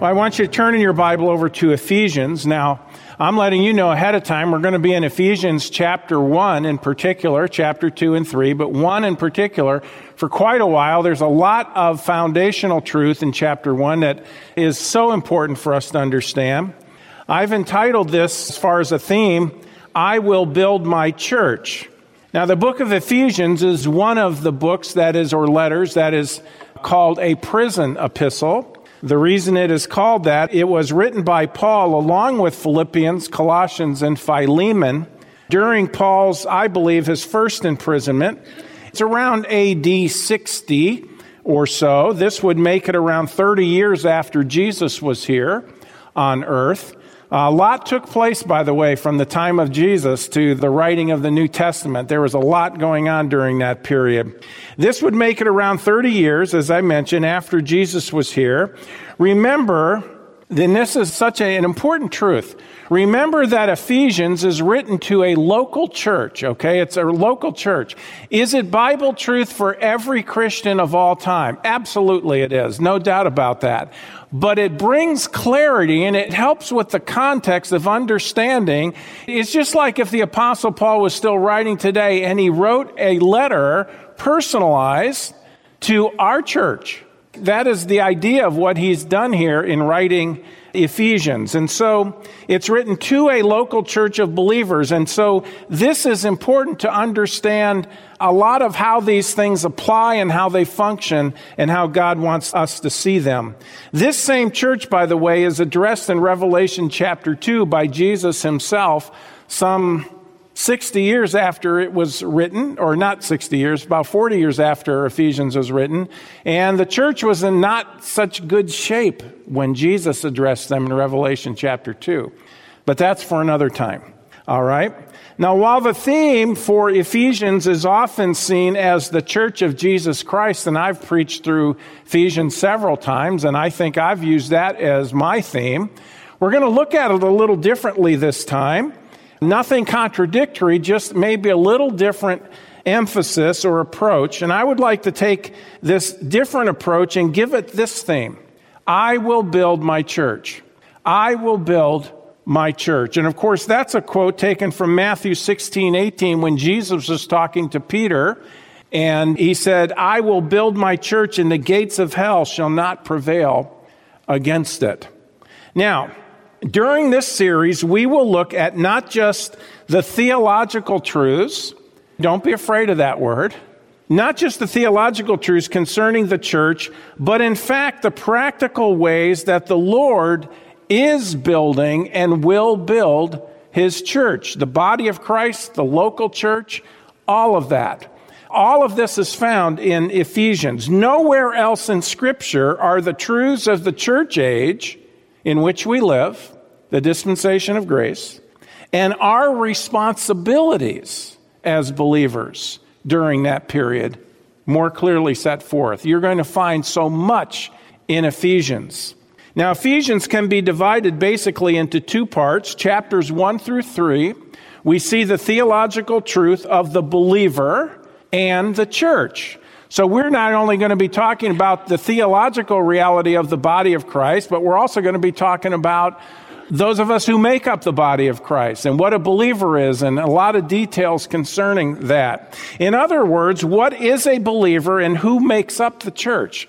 Well, I want you to turn in your Bible over to Ephesians. Now, I'm letting you know ahead of time, we're going to be in Ephesians chapter 1 in particular, chapter 2 and 3, but 1 in particular for quite a while. There's a lot of foundational truth in chapter 1 that is so important for us to understand. I've entitled this, as far as a theme, I Will Build My Church. Now, the book of Ephesians is one of the books that is, or letters, that is called a prison epistle. The reason it is called that, it was written by Paul along with Philippians, Colossians, and Philemon during Paul's, I believe, his first imprisonment. It's around AD 60 or so. This would make it around 30 years after Jesus was here on earth. A lot took place, by the way, from the time of Jesus to the writing of the New Testament. There was a lot going on during that period. This would make it around 30 years, as I mentioned, after Jesus was here. Remember, and this is such an important truth, remember that Ephesians is written to a local church, okay? It's a local church. Is it Bible truth for every Christian of all time? Absolutely it is, no doubt about that. But it brings clarity and it helps with the context of understanding. It's just like if the Apostle Paul was still writing today and he wrote a letter personalized to our church. That is the idea of what he's done here in writing Ephesians. And so it's written to a local church of believers. And so this is important to understand a lot of how these things apply and how they function and how God wants us to see them. This same church, by the way, is addressed in Revelation chapter 2 by Jesus himself some 60 years after it was written, or not 60 years, about 40 years after Ephesians was written, and the church was in not such good shape when Jesus addressed them in Revelation chapter 2. But that's for another time, all right? Now, while the theme for Ephesians is often seen as the Church of Jesus Christ, and I've preached through Ephesians several times, and I think I've used that as my theme, we're going to look at it a little differently this time. Nothing contradictory, just maybe a little different emphasis or approach. And I would like to take this different approach and give it this theme. I will build my church. I will build my church. And of course, that's a quote taken from Matthew 16:18 when Jesus was talking to Peter. And he said, I will build my church and the gates of hell shall not prevail against it. Now, during this series, we will look at not just the theological truths, don't be afraid of that word, not just the theological truths concerning the church, but in fact, the practical ways that the Lord is building and will build his church, the body of Christ, the local church, all of that. All of this is found in Ephesians. Nowhere else in Scripture are the truths of the church age in which we live, the dispensation of grace, and our responsibilities as believers during that period more clearly set forth. You're going to find so much in Ephesians. Now, Ephesians can be divided basically into two parts. Chapters 1 through 3, we see the theological truth of the believer and the church. So we're not only going to be talking about the theological reality of the body of Christ, but we're also going to be talking about those of us who make up the body of Christ and what a believer is and a lot of details concerning that. In other words, what is a believer and who makes up the church?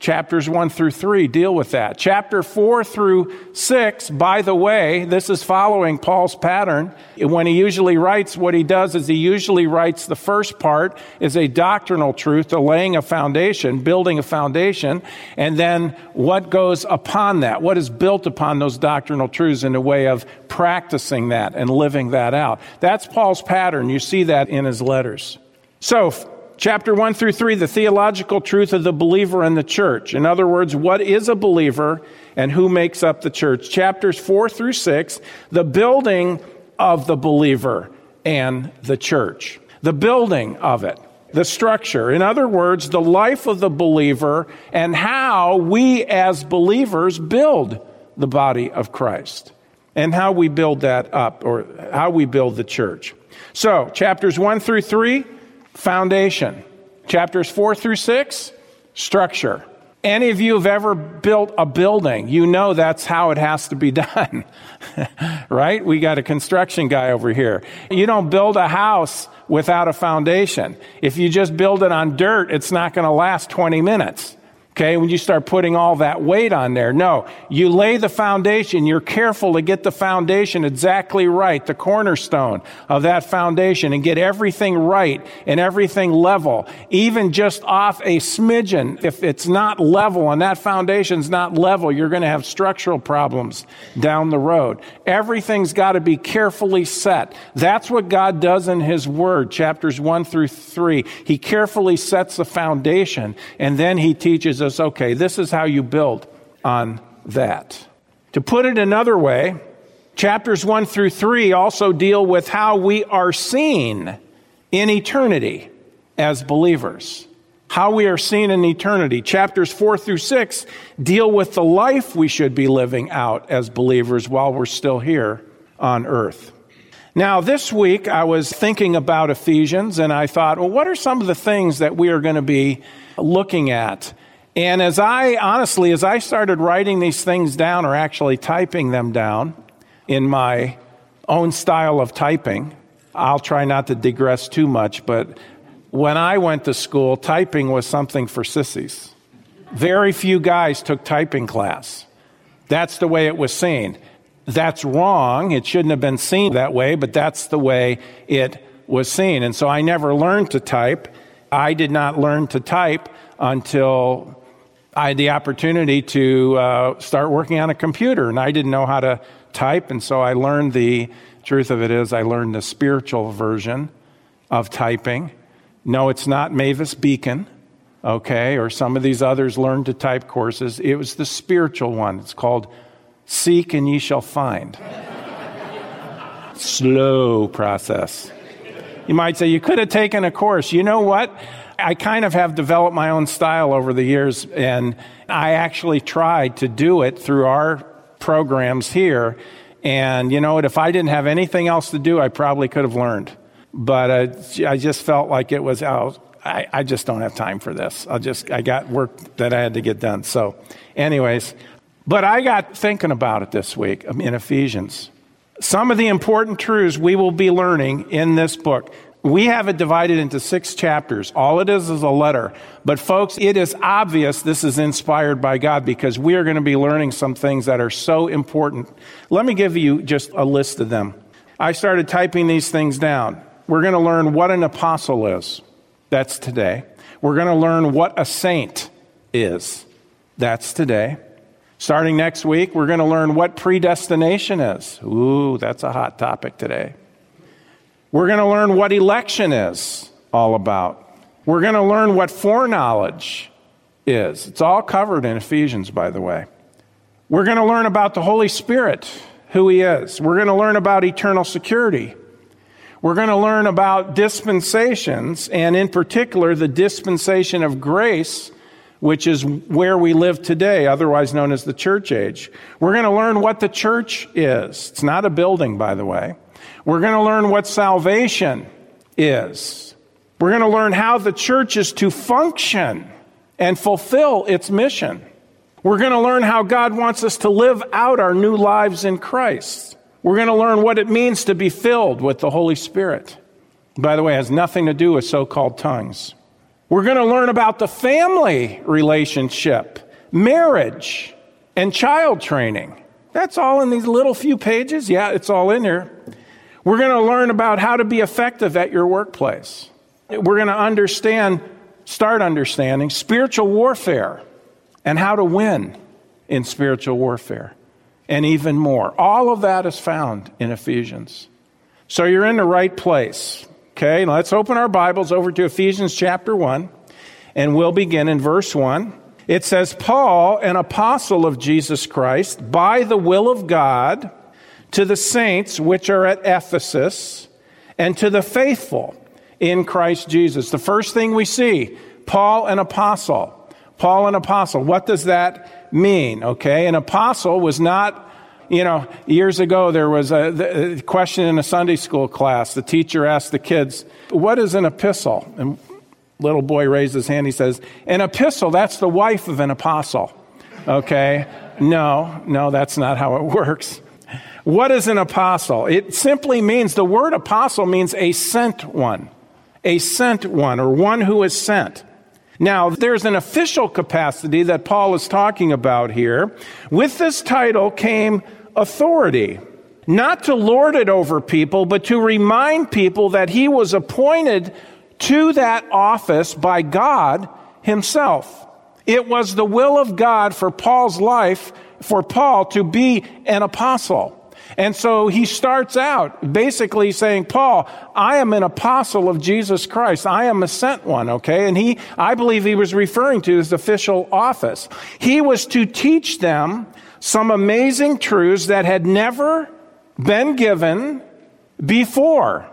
Chapters 1 through 3 deal with that. Chapter 4 through 6, by the way, this is following Paul's pattern. When he usually writes, what he does is he usually writes the first part is a doctrinal truth, the laying a foundation, building a foundation, and then what goes upon that, what is built upon those doctrinal truths in a way of practicing that and living that out. That's Paul's pattern. You see that in his letters. So, Chapter 1 through 3, the theological truth of the believer and the church. In other words, what is a believer and who makes up the church? Chapters 4 through 6, the building of the believer and the church. The building of it, the structure. In other words, the life of the believer and how we as believers build the body of Christ and how we build that up or how we build the church. So, chapters 1 through 3, foundation. Chapters 4 through 6, structure. any of you have ever built a building, you know that's how it has to be done, right? We got a construction guy over here. You don't build a house without a foundation. If you just build it on dirt, it's not going to last 20 minutes. Okay, when you start putting all that weight on there. No, you lay the foundation. You're careful to get the foundation exactly right, the cornerstone of that foundation, and get everything right and everything level, even just off a smidgen. If it's not level and that foundation's not level, you're going to have structural problems down the road. Everything's got to be carefully set. That's what God does in His Word, chapters 1-3. He carefully sets the foundation, and then He teaches us, okay, this is how you build on that. To put it another way, chapters 1-3 also deal with how we are seen in eternity as believers. How we are seen in eternity. Chapters 4-6 deal with the life we should be living out as believers while we're still here on earth. Now, this week I was thinking about Ephesians, and I thought, well, what are some of the things that we are going to be looking at? And as I started writing these things down, or actually typing them down in my own style of typing, I'll try not to digress too much, but when I went to school, typing was something for sissies. Very few guys took typing class. That's the way it was seen. That's wrong. It shouldn't have been seen that way, but that's the way it was seen. And so I never learned to type. I did not learn to type until I had the opportunity to start working on a computer, and I didn't know how to type, and so I learned the truth of it is I learned the spiritual version of typing. No, it's not Mavis Beacon, okay, or some of these others learn to type courses. It was the spiritual one. It's called Seek and Ye Shall Find. Slow process. You might say, you could have taken a course. You know what? I kind of have developed my own style over the years, and I actually tried to do it through our programs here. And you know what? If I didn't have anything else to do, I probably could have learned. But I just felt like it was, I just don't have time for this. I got work that I had to get done. So anyways, but I got thinking about it this week in Ephesians. Some of the important truths we will be learning in this book. We have it divided into 6 chapters. All it is a letter. But folks, it is obvious this is inspired by God, because we are going to be learning some things that are so important. Let me give you just a list of them. I started typing these things down. We're going to learn what an apostle is. That's today. We're going to learn what a saint is. That's today. Starting next week, we're going to learn what predestination is. Ooh, that's a hot topic today. We're going to learn what election is all about. We're going to learn what foreknowledge is. It's all covered in Ephesians, by the way. We're going to learn about the Holy Spirit, who He is. We're going to learn about eternal security. We're going to learn about dispensations, and in particular, the dispensation of grace, which is where we live today, otherwise known as the church age. We're going to learn what the church is. It's not a building, by the way. We're going to learn what salvation is. We're going to learn how the church is to function and fulfill its mission. We're going to learn how God wants us to live out our new lives in Christ. We're going to learn what it means to be filled with the Holy Spirit. By the way, it has nothing to do with so-called tongues. We're going to learn about the family relationship, marriage, and child training. That's all in these little few pages. Yeah, it's all in here. We're going to learn about how to be effective at your workplace. We're going to understanding spiritual warfare and how to win in spiritual warfare, and even more. All of that is found in Ephesians. So you're in the right place. Okay, now let's open our Bibles over to Ephesians chapter 1, and we'll begin in verse 1. It says, Paul, an apostle of Jesus Christ, by the will of God, to the saints which are at Ephesus, and to the faithful in Christ Jesus. The first thing we see, Paul, an apostle. Paul, an apostle. What does that mean? Okay, an apostle was not, years ago there was a question in a Sunday school class. The teacher asked the kids, what is an epistle? And little boy raised his hand. He says, an epistle, that's the wife of an apostle. Okay? No, that's not how it works. What is an apostle? It simply means, the word apostle means a sent one, or one who is sent. Now, there's an official capacity that Paul is talking about here. With this title came authority, not to lord it over people, but to remind people that he was appointed to that office by God himself. It was the will of God for Paul's life, for Paul to be an apostle. And so he starts out basically saying, Paul, I am an apostle of Jesus Christ. I am a sent one, okay? And I believe he was referring to his official office. He was to teach them some amazing truths that had never been given before,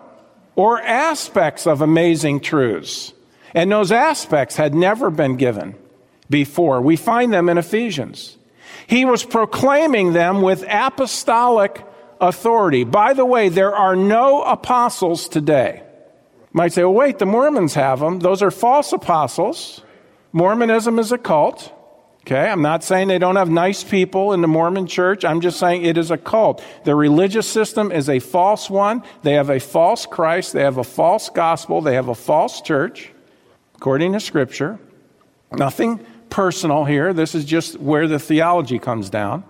or aspects of amazing truths. And those aspects had never been given before. We find them in Ephesians. He was proclaiming them with apostolic authority. By the way, there are no apostles today. You might say, well, wait, the Mormons have them. Those are false apostles. Mormonism is a cult. Okay, I'm not saying they don't have nice people in the Mormon church. I'm just saying it is a cult. Their religious system is a false one. They have a false Christ. They have a false gospel. They have a false church, according to Scripture. Nothing personal here. This is just where the theology comes down.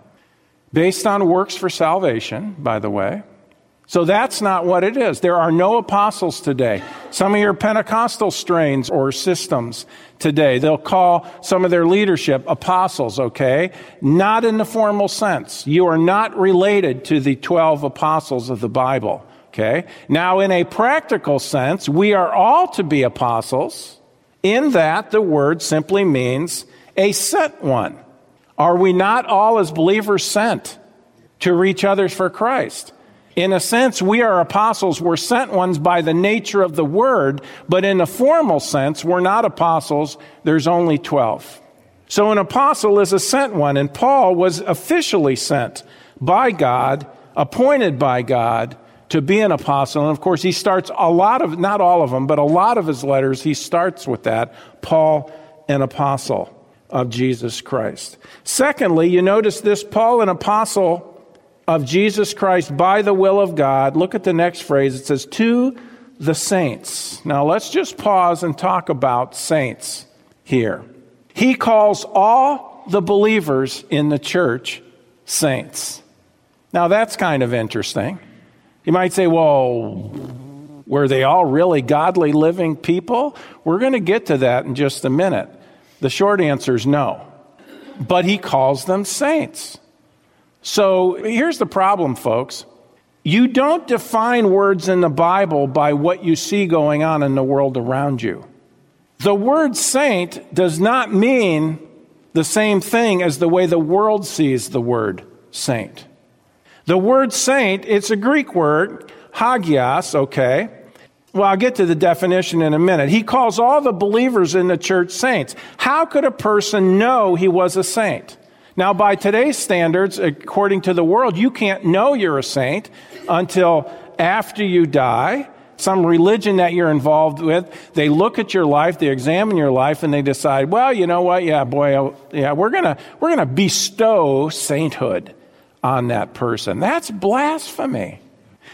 Based on works for salvation, by the way. So that's not what it is. There are no apostles today. Some of your Pentecostal strains or systems today, they'll call some of their leadership apostles, okay? Not in the formal sense. You are not related to the 12 apostles of the Bible, okay? Now, in a practical sense, we are all to be apostles, in that the word simply means a sent one. Are we not all as believers sent to reach others for Christ? In a sense, we are apostles. We're sent ones by the nature of the word, but in a formal sense, we're not apostles. There's only 12. So an apostle is a sent one, and Paul was officially sent by God, appointed by God, to be an apostle. And of course, he starts a lot of, not all of them, but a lot of his letters, he starts with that, Paul, an apostle of Jesus Christ. Secondly, you notice this, Paul, an apostle of Jesus Christ by the will of God. Look at the next phrase. It says, to the saints. Now let's just pause and talk about saints here. He calls all the believers in the church saints. Now that's kind of interesting. You might say, well, were they all really godly living people? We're going to get to that in just a minute. The short answer is no. But he calls them saints. So here's the problem, folks. You don't define words in the Bible by what you see going on in the world around you. The word saint does not mean the same thing as the way the world sees the word saint. The word saint, it's a Greek word, hagios, okay? Well, I'll get to the definition in a minute. He calls all the believers in the church saints. How could a person know he was a saint? Now, by today's standards, according to the world, you can't know you're a saint until after you die. Some religion that you're involved with, they look at your life, they examine your life, and they decide, well, you know what? Yeah, boy, yeah, we're gonna bestow sainthood on that person. That's blasphemy.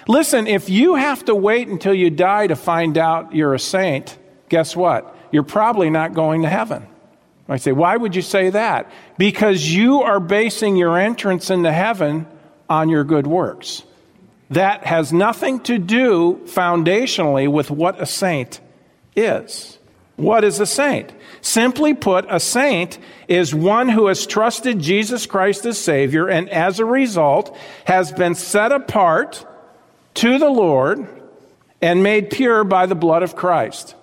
Listen, if you have to wait until you die to find out you're a saint, guess what? You're probably not going to heaven. I say, why would you say that? Because you are basing your entrance into heaven on your good works. That has nothing to do foundationally with what a saint is. What is a saint? Simply put, a saint is one who has trusted Jesus Christ as Savior and as a result has been set apart to the Lord and made pure by the blood of Christ.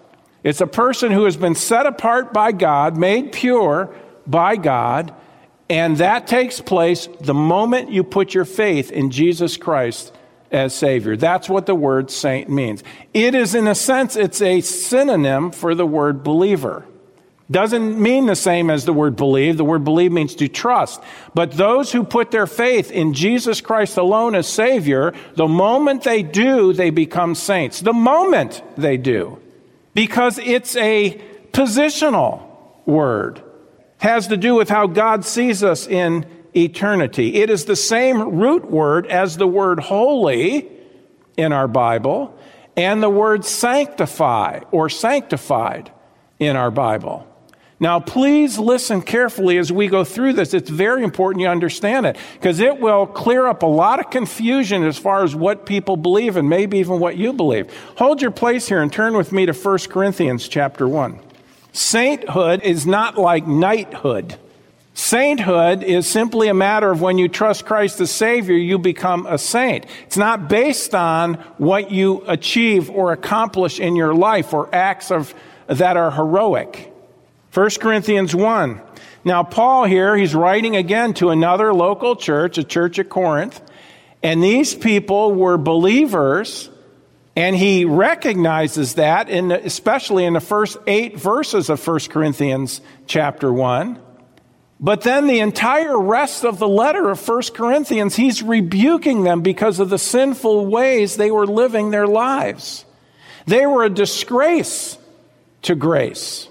It's a person who has been set apart by God, made pure by God, and that takes place the moment you put your faith in Jesus Christ as Savior. That's what the word saint means. It is, in a sense, it's a synonym for the word believer. Doesn't mean the same as the word believe. The word believe means to trust. But those who put their faith in Jesus Christ alone as Savior, the moment they do, they become saints. The moment they do. because it's a positional word. It has to do with how God sees us in eternity. It is the same root word as the word holy in our Bible and the word sanctify or sanctified in our Bible. Now, please listen carefully as we go through this. It's very important you understand it because it will clear up a lot of confusion as far as what people believe and maybe even what you believe. Hold your place here and turn with me to 1 Corinthians chapter 1. Sainthood is not like knighthood. Sainthood is simply a matter of when you trust Christ as Savior, you become a saint. It's not based on what you achieve or accomplish in your life or acts of that are heroic. 1 Corinthians 1. Now, Paul here, he's writing again to another local church, a church at Corinth, and these people were believers, and he recognizes that, especially in the first 8 verses of 1 Corinthians chapter 1. But then the entire rest of the letter of 1 Corinthians, he's rebuking them because of the sinful ways they were living their lives. They were a disgrace to grace.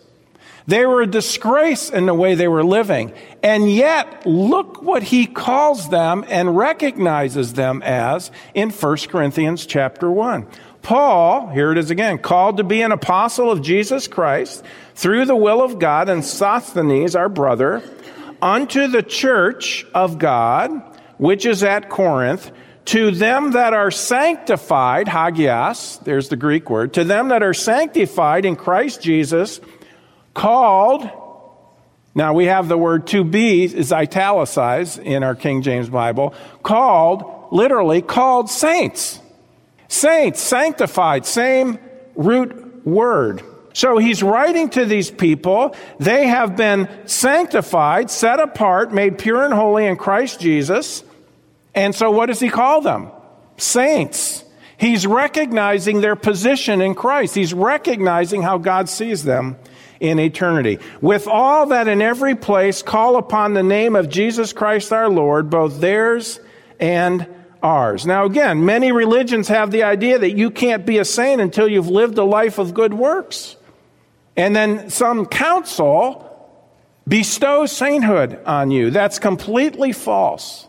They were a disgrace in the way they were living. And yet, look what he calls them and recognizes them as in 1 Corinthians chapter 1. Paul, here it is again, called to be an apostle of Jesus Christ through the will of God and Sosthenes, our brother, unto the church of God, which is at Corinth, to them that are sanctified, hagios, there's the Greek word, to them that are sanctified in Christ Jesus, called, now we have the word to be is italicized in our King James Bible, called, literally called saints. Saints, sanctified, same root word. So he's writing to these people. They have been sanctified, set apart, made pure and holy in Christ Jesus. And so what does he call them? Saints. He's recognizing their position in Christ. He's recognizing how God sees them in eternity. With all that in every place, call upon the name of Jesus Christ our Lord, both theirs and ours. Now again, many religions have the idea that you can't be a saint until you've lived a life of good works. And then some council bestows sainthood on you. That's completely false.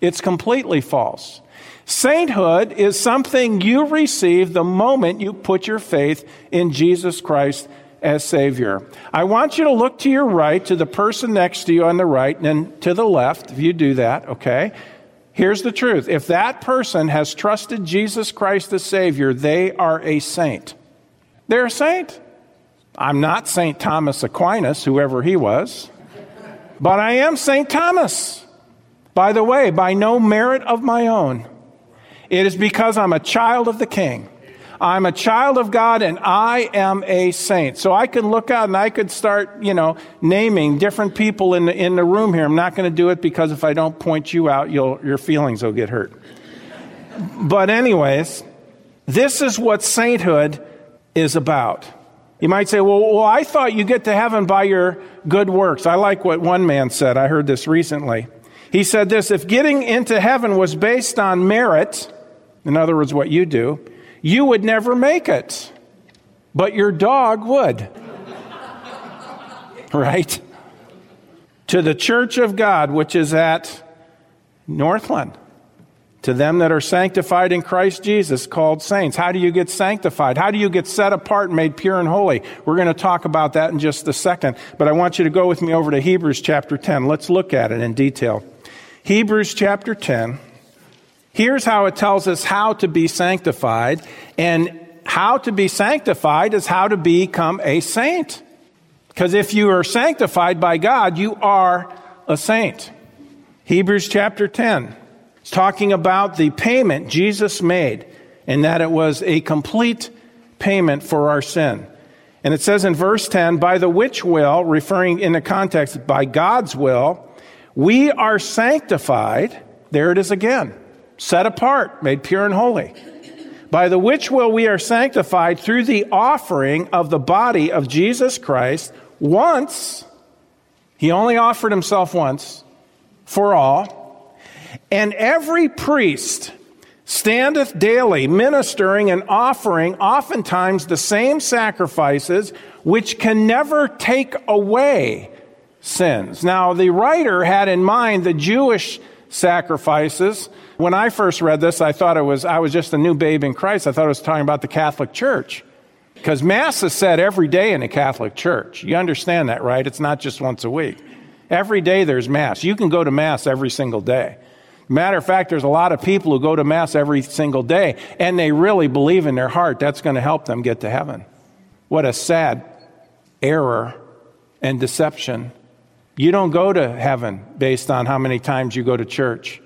It's completely false. Sainthood is something you receive the moment you put your faith in Jesus Christ as Savior. I want you to look to your right, to the person next to you on the right, and then to the left, if you do that, okay? Here's the truth. If that person has trusted Jesus Christ as Savior, they are a saint. They're a saint. I'm not St. Thomas Aquinas, whoever he was, but I am St. Thomas. By the way, by no merit of my own. It is because I'm a child of the King. I'm a child of God and I am a saint. So I can look out and I could start, naming different people in the room here. I'm not going to do it because if I don't point you out, your feelings will get hurt. But anyways, this is what sainthood is about. You might say, well, I thought you get to heaven by your good works. I like what one man said. I heard this recently. He said this, if getting into heaven was based on merit, in other words, what you do, you would never make it, but your dog would. Right? To the church of God, which is at Northland, to them that are sanctified in Christ Jesus, called saints. How do you get sanctified? How do you get set apart and made pure and holy? We're going to talk about that in just a second, but I want you to go with me over to Hebrews chapter 10. Let's look at it in detail. Hebrews chapter 10. Here's how it tells us how to be sanctified, and how to be sanctified is how to become a saint. Because if you are sanctified by God, you are a saint. Hebrews chapter 10 is talking about the payment Jesus made, and that it was a complete payment for our sin. And it says in verse 10, by the which will, referring in the context, by God's will, we are sanctified. There it is again. Set apart, made pure and holy, by the which will we are sanctified through the offering of the body of Jesus Christ once, he only offered himself once, for all, and every priest standeth daily ministering and offering oftentimes the same sacrifices which can never take away sins. Now, the writer had in mind the Jewish sacrifices. When I first read this, I was just a new babe in Christ. I thought it was talking about the Catholic Church, because Mass is said every day in the Catholic Church. You understand that, right? It's not just once a week. Every day there's Mass. You can go to Mass every single day. Matter of fact, there's a lot of people who go to Mass every single day, and they really believe in their heart that's going to help them get to heaven. What a sad error and deception. You don't go to heaven based on how many times you go to church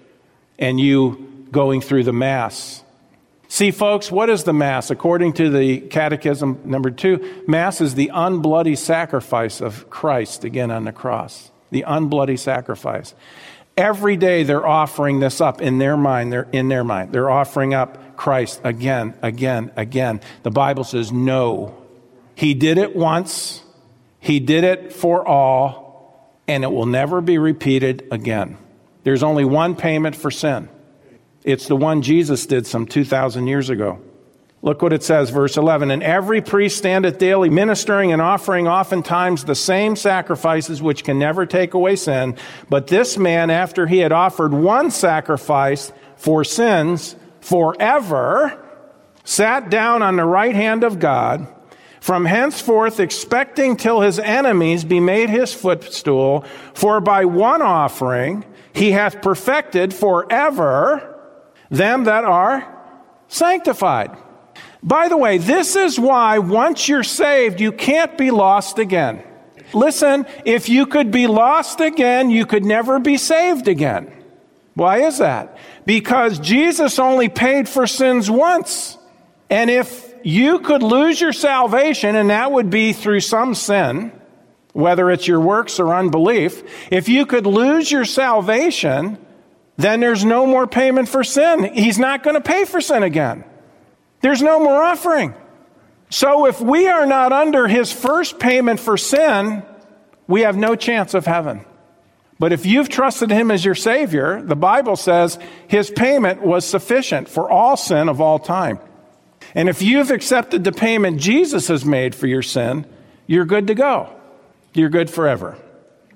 and you going through the Mass. See, folks, what is the Mass? According to the Catechism number 2, Mass is the unbloody sacrifice of Christ, again on the cross. The unbloody sacrifice. Every day they're offering this up in their mind. They're offering up Christ again. The Bible says no. He did it once. He did it for all, and it will never be repeated again. There's only one payment for sin. It's the one Jesus did some 2,000 years ago. Look what it says, verse 11. And every priest standeth daily ministering and offering oftentimes the same sacrifices which can never take away sin. But this man, after he had offered one sacrifice for sins forever, sat down on the right hand of God, from henceforth expecting till his enemies be made his footstool. For by one offering he hath perfected forever them that are sanctified. By the way, this is why once you're saved, you can't be lost again. Listen, if you could be lost again, you could never be saved again. Why is that? Because Jesus only paid for sins once. And if you could lose your salvation, and that would be through some sin, whether it's your works or unbelief, if you could lose your salvation, then there's no more payment for sin. He's not going to pay for sin again. There's no more offering. So if we are not under his first payment for sin, we have no chance of heaven. But if you've trusted him as your Savior, the Bible says his payment was sufficient for all sin of all time. And if you've accepted the payment Jesus has made for your sin, you're good to go. You're good forever.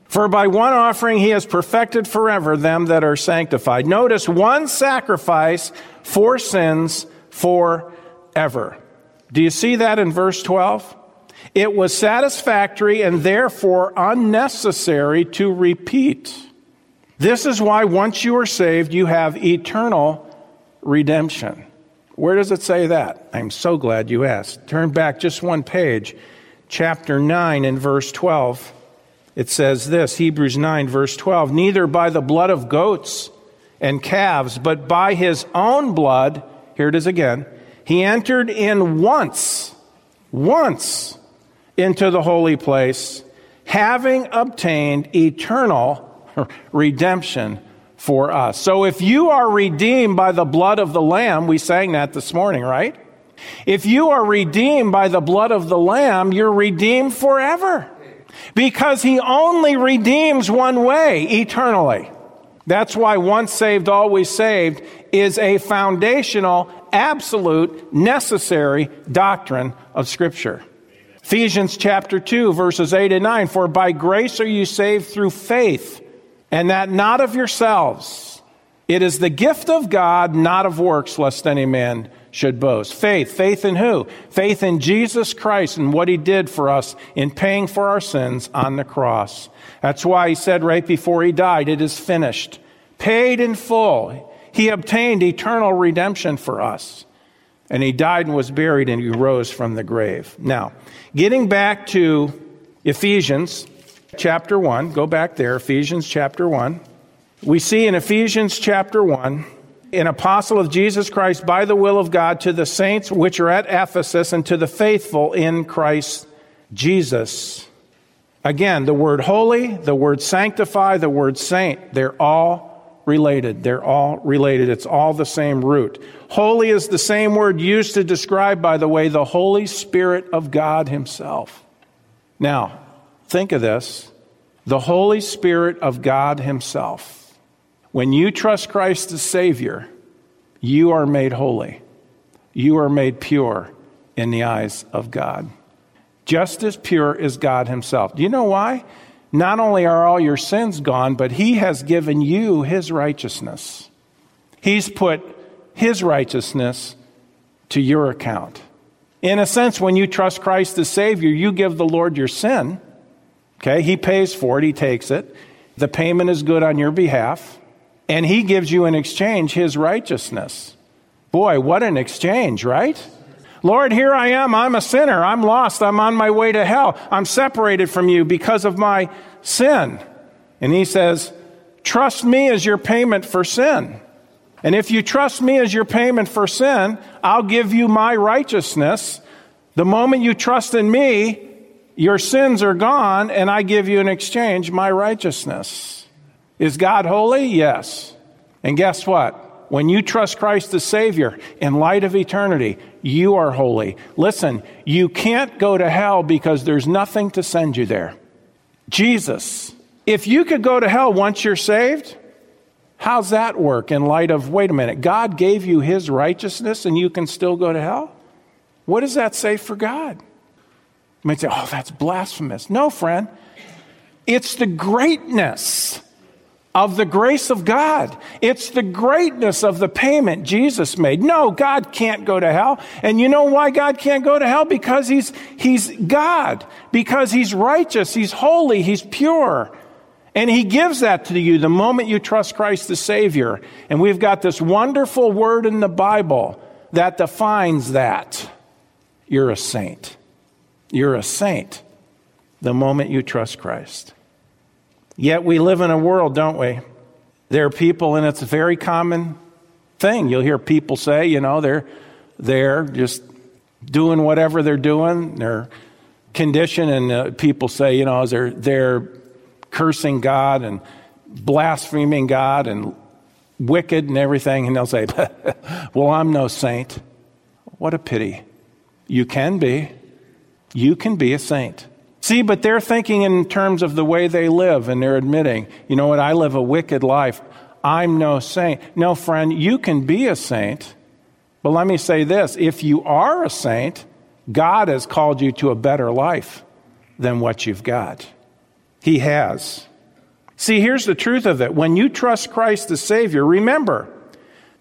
For by one offering he has perfected forever them that are sanctified. Notice one sacrifice for sins forever. Do you see that in verse 12? It was satisfactory and therefore unnecessary to repeat. This is why once you are saved, you have eternal redemption. Where does it say that? I'm so glad you asked. Turn back just one page. Chapter 9 and verse 12. It says this, Hebrews 9 verse 12, neither by the blood of goats and calves, but by his own blood, here it is again, he entered in once into the holy place, having obtained eternal redemption for us. So if you are redeemed by the blood of the Lamb, we sang that this morning, right? If you are redeemed by the blood of the Lamb, you're redeemed forever, because he only redeems one way, eternally. That's why once saved, always saved is a foundational, absolute, necessary doctrine of Scripture. Ephesians chapter 2, verses 8 and 9, for by grace are you saved through faith, and that not of yourselves. It is the gift of God, not of works, lest any man should boast. Faith in who? Faith in Jesus Christ and what he did for us in paying for our sins on the cross. That's why he said right before he died, it is finished. Paid in full. He obtained eternal redemption for us. And he died and was buried and he rose from the grave. Now, getting back to Ephesians chapter 1, go back there, Ephesians chapter 1. We see in Ephesians chapter 1, an apostle of Jesus Christ by the will of God to the saints which are at Ephesus and to the faithful in Christ Jesus. Again, the word holy, the word sanctify, the word saint, they're all related. It's all the same root. Holy is the same word used to describe, by the way, the Holy Spirit of God himself. Now, think of this. The Holy Spirit of God himself. When you trust Christ as Savior, You are made holy. You are made pure in the eyes of God. Just as pure is God himself. Do you know why? Not only are all your sins gone, but he has given you his righteousness. He's put his righteousness to your account. In a sense, when you trust Christ as Savior, you give the Lord your sin. Okay, he pays for it, he takes it. The payment is good on your behalf. And he gives you in exchange his righteousness. Boy, what an exchange, right? Lord, here I am. I'm a sinner. I'm lost. I'm on my way to hell. I'm separated from you because of my sin. And he says, trust me as your payment for sin. And if you trust me as your payment for sin, I'll give you my righteousness. The moment you trust in me, your sins are gone, and I give you in exchange my righteousness. Is God holy? Yes. And guess what? When you trust Christ as Savior in light of eternity, you are holy. Listen, you can't go to hell because there's nothing to send you there. Jesus, if you could go to hell once you're saved, how's that work in light of, wait a minute, God gave you his righteousness and you can still go to hell? What does that say for God? You might say, oh, that's blasphemous. No, friend, it's the greatness of the grace of God. It's the greatness of the payment Jesus made. No, God can't go to hell. And you know why God can't go to hell? Because he's God. Because he's righteous. He's holy. He's pure. And he gives that to you the moment you trust Christ the Savior. And we've got this wonderful word in the Bible that defines that. You're a saint. You're a saint the moment you trust Christ. Yet we live in a world, don't we? There are people, and it's a very common thing. You'll hear people say, you know, they're just doing whatever they're doing. Their condition, and people say, you know, they're cursing God and blaspheming God and wicked and everything. And they'll say, well, I'm no saint. What a pity. You can be. You can be a saint. See, but they're thinking in terms of the way they live, and they're admitting, you know what, I live a wicked life. I'm no saint. No, friend, you can be a saint. But let me say this, if you are a saint, God has called you to a better life than what you've got. He has. See, here's the truth of it. When you trust Christ the Savior, remember,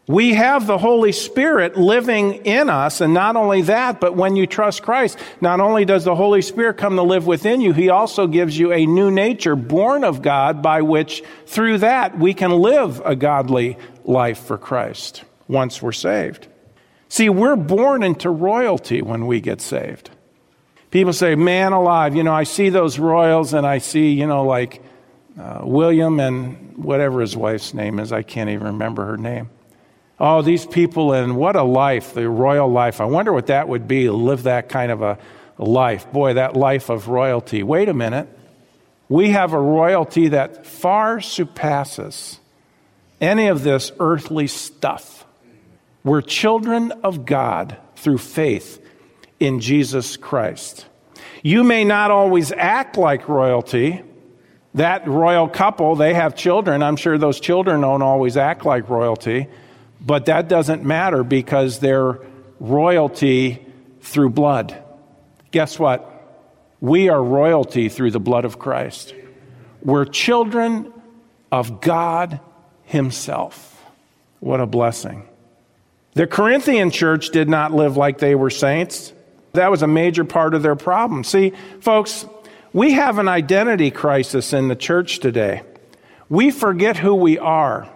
we have the Holy Spirit living in us, and not only that, but when you trust Christ, not only does the Holy Spirit come to live within you, he also gives you a new nature born of God, by which, through that, we can live a godly life for Christ once we're saved. See, we're born into royalty when we get saved. People say, man alive, you know, I see those royals, and I see, you know, like William and whatever his wife's name is, I can't even remember her name. Oh, these people, and what a life, the royal life. I wonder what that would be, to live that kind of a life. Boy, that life of royalty. Wait a minute. We have a royalty that far surpasses any of this earthly stuff. We're children of God through faith in Jesus Christ. You may not always act like royalty. That royal couple, they have children. I'm sure those children don't always act like royalty. But that doesn't matter because they're royalty through blood. Guess what? We are royalty through the blood of Christ. We're children of God himself. What a blessing. The Corinthian church did not live like they were saints. That was a major part of their problem. See, folks, we have an identity crisis in the church today. We forget who we are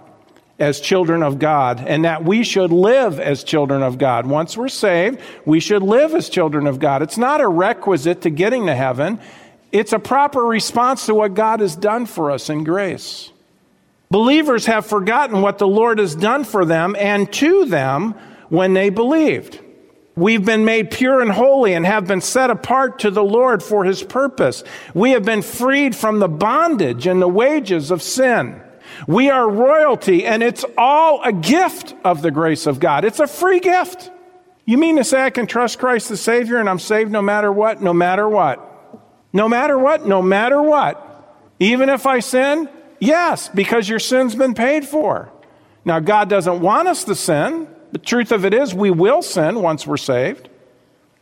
as children of God, and that we should live as children of God. Once we're saved, we should live as children of God. It's not a requisite to getting to heaven. It's a proper response to what God has done for us in grace. Believers have forgotten what the Lord has done for them and to them when they believed. We've been made pure and holy and have been set apart to the Lord for his purpose. We have been freed from the bondage and the wages of sin. We are royalty, and it's all a gift of the grace of God. It's a free gift. You mean to say I can trust Christ the Savior and I'm saved no matter what? No matter what? No matter what? No matter what? Even if I sin? Yes, because your sin's been paid for. Now, God doesn't want us to sin. The truth of it is we will sin once we're saved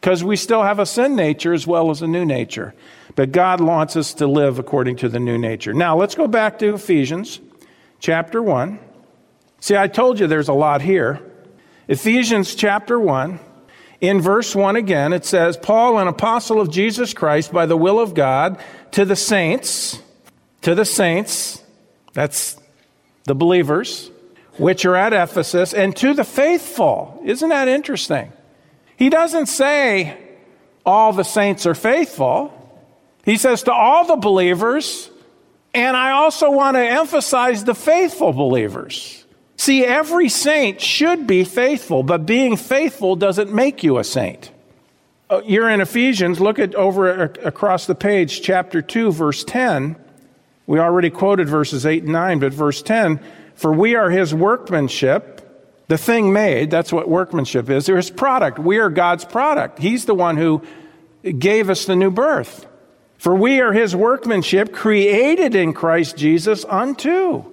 because we still have a sin nature as well as a new nature. But God wants us to live according to the new nature. Now, let's go back to Ephesians chapter 1. See, I told you there's a lot here. Ephesians chapter 1, in verse 1 again, it says, Paul, an apostle of Jesus Christ, by the will of God, to the saints, that's the believers, which are at Ephesus, and to the faithful. Isn't that interesting? He doesn't say all the saints are faithful. He says to all the believers, and I also want to emphasize the faithful believers. See, every saint should be faithful, but being faithful doesn't make you a saint. You're in Ephesians, look at over across the page, chapter 2, verse 10. We already quoted verses 8 and 9, but verse 10, for we are his workmanship, the thing made, that's what workmanship is, his product. We are God's product. He's the one who gave us the new birth. For we are his workmanship, created in Christ Jesus unto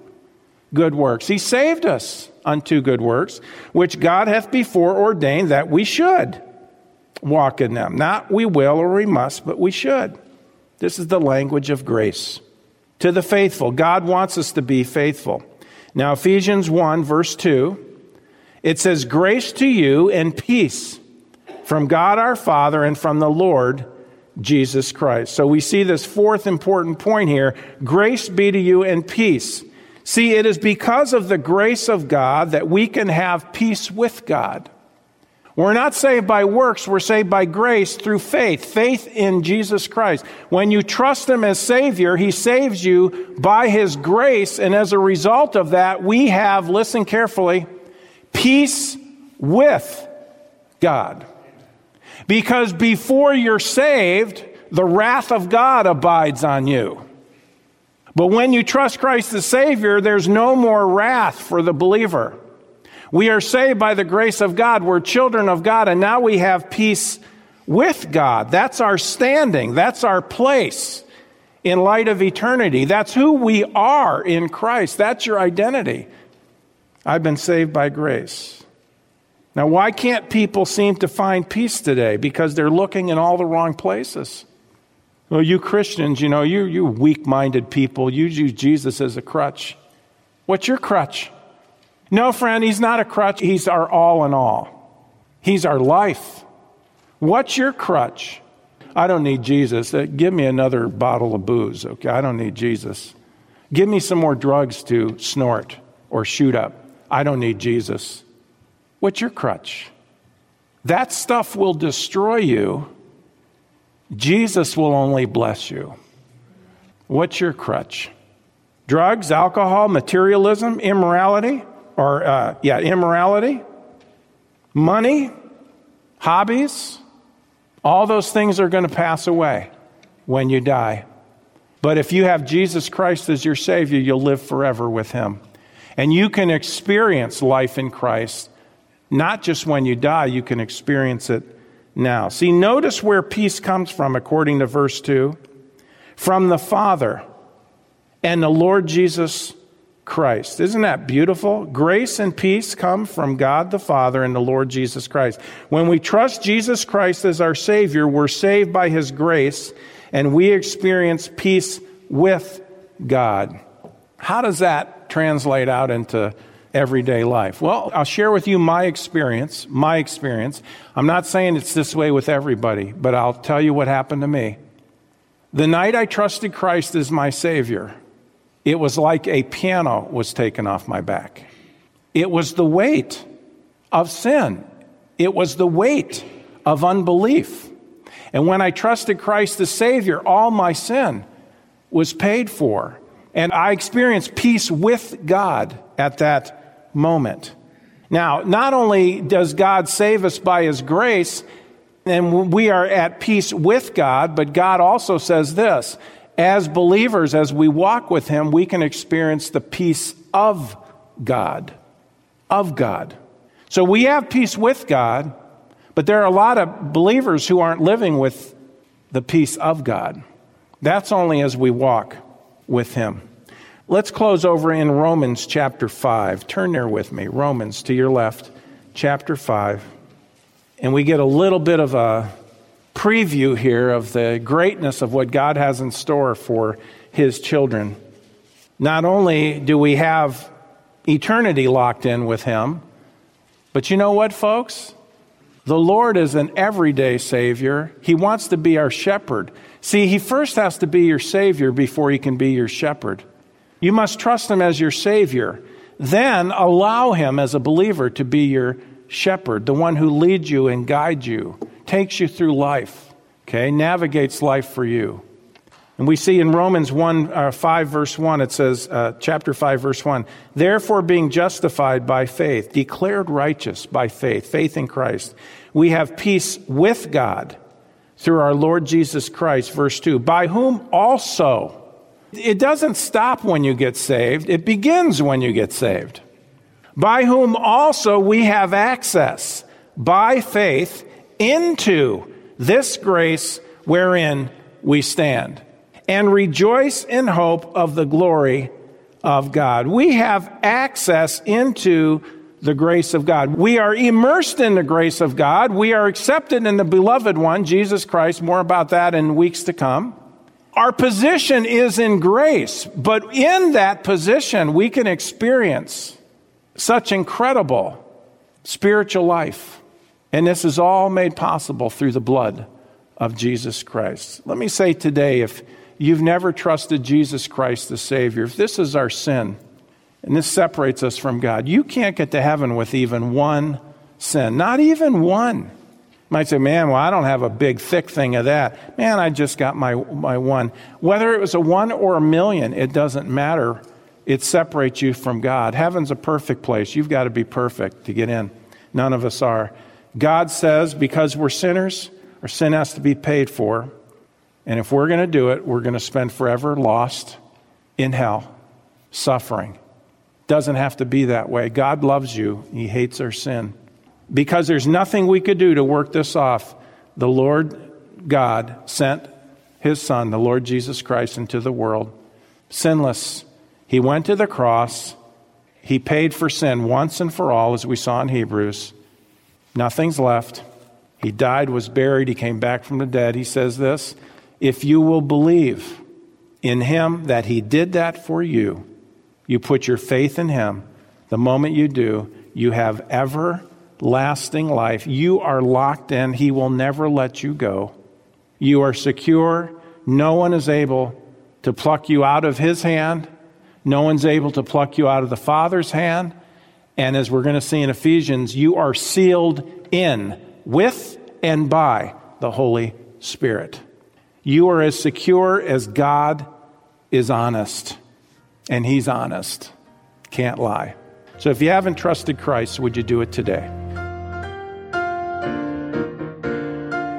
good works. He saved us unto good works, which God hath before ordained that we should walk in them. Not we will or we must, but we should. This is the language of grace. To the faithful, God wants us to be faithful. Now, Ephesians 1, verse 2, it says, grace to you and peace from God our Father and from the Lord Jesus Christ. So we see this fourth important point here, grace be to you and peace. See, it is because of the grace of God that we can have peace with God. We're not saved by works, we're saved by grace through faith, faith in Jesus Christ. When you trust him as Savior, he saves you by his grace, and as a result of that, we have, listen carefully, peace with God. Because before you're saved, the wrath of God abides on you. But when you trust Christ the Savior, there's no more wrath for the believer. We are saved by the grace of God. We're children of God, and now we have peace with God. That's our standing. That's our place in light of eternity. That's who we are in Christ. That's your identity. I've been saved by grace. Now, why can't people seem to find peace today? Because they're looking in all the wrong places. Well, you Christians, you know, you weak-minded people, you use Jesus as a crutch. What's your crutch? No, friend, he's not a crutch. He's our all in all. He's our life. What's your crutch? I don't need Jesus. Give me another bottle of booze, okay? I don't need Jesus. Give me some more drugs to snort or shoot up. I don't need Jesus. What's your crutch? That stuff will destroy you. Jesus will only bless you. What's your crutch? Drugs, alcohol, materialism, immorality, money, hobbies. All those things are going to pass away when you die. But if you have Jesus Christ as your Savior, you'll live forever with him. And you can experience life in Christ. Not just when you die, you can experience it now. See, notice where peace comes from, according to verse 2, from the Father and the Lord Jesus Christ. Isn't that beautiful? Grace and peace come from God the Father and the Lord Jesus Christ. When we trust Jesus Christ as our Savior, we're saved by his grace, and we experience peace with God. How does that translate out into everyday life? Well, I'll share with you my experience. I'm not saying it's this way with everybody, but I'll tell you what happened to me. The night I trusted Christ as my Savior, it was like a piano was taken off my back. It was the weight of sin. It was the weight of unbelief. And when I trusted Christ the Savior, all my sin was paid for. And I experienced peace with God at that moment. Now, not only does God save us by his grace, and we are at peace with God, but God also says this, as believers, as we walk with him, we can experience the peace of God. Of God. So we have peace with God, but there are a lot of believers who aren't living with the peace of God. That's only as we walk with him. Let's close over in Romans chapter 5. Turn there with me. Romans to your left, chapter 5. And we get a little bit of a preview here of the greatness of what God has in store for his children. Not only do we have eternity locked in with him, but you know what, folks? The Lord is an everyday Savior. He wants to be our shepherd. See, he first has to be your Savior before he can be your shepherd. You must trust him as your Savior. Then allow him as a believer to be your shepherd, the one who leads you and guides you, takes you through life, okay, navigates life for you. And we see in Romans 5, verse 1, it says, chapter 5, verse 1, therefore being justified by faith, declared righteous by faith, faith in Christ, we have peace with God through our Lord Jesus Christ, verse 2, by whom also. It doesn't stop when you get saved. It begins when you get saved. By whom also we have access by faith into this grace wherein we stand. And rejoice in hope of the glory of God. We have access into the grace of God. We are immersed in the grace of God. We are accepted in the beloved one, Jesus Christ. More about that in weeks to come. Our position is in grace, but in that position, we can experience such incredible spiritual life. And this is all made possible through the blood of Jesus Christ. Let me say today, if you've never trusted Jesus Christ the Savior, if this is our sin, and this separates us from God, you can't get to heaven with even one sin. Not even one. You might say, man, well, I don't have a big, thick thing of that. Man, I just got my one. Whether it was a one or a million, it doesn't matter. It separates you from God. Heaven's a perfect place. You've got to be perfect to get in. None of us are. God says, because we're sinners, our sin has to be paid for. And if we're going to do it, we're going to spend forever lost in hell, suffering. Doesn't have to be that way. God loves you. He hates our sin. Because there's nothing we could do to work this off, the Lord God sent his Son, the Lord Jesus Christ, into the world, sinless. He went to the cross. He paid for sin once and for all, as we saw in Hebrews. Nothing's left. He died, was buried. He came back from the dead. He says this, if you will believe in him that he did that for you, you put your faith in him. The moment you do, you have everlasting life. You are locked in. He will never let you go. You are secure. No one is able to pluck you out of his hand. No one's able to pluck you out of the Father's hand. And as we're going to see in Ephesians, you are sealed in with and by the Holy Spirit. You are as secure as God is honest, and he's honest. Can't lie. So if you haven't trusted Christ, would you do it today?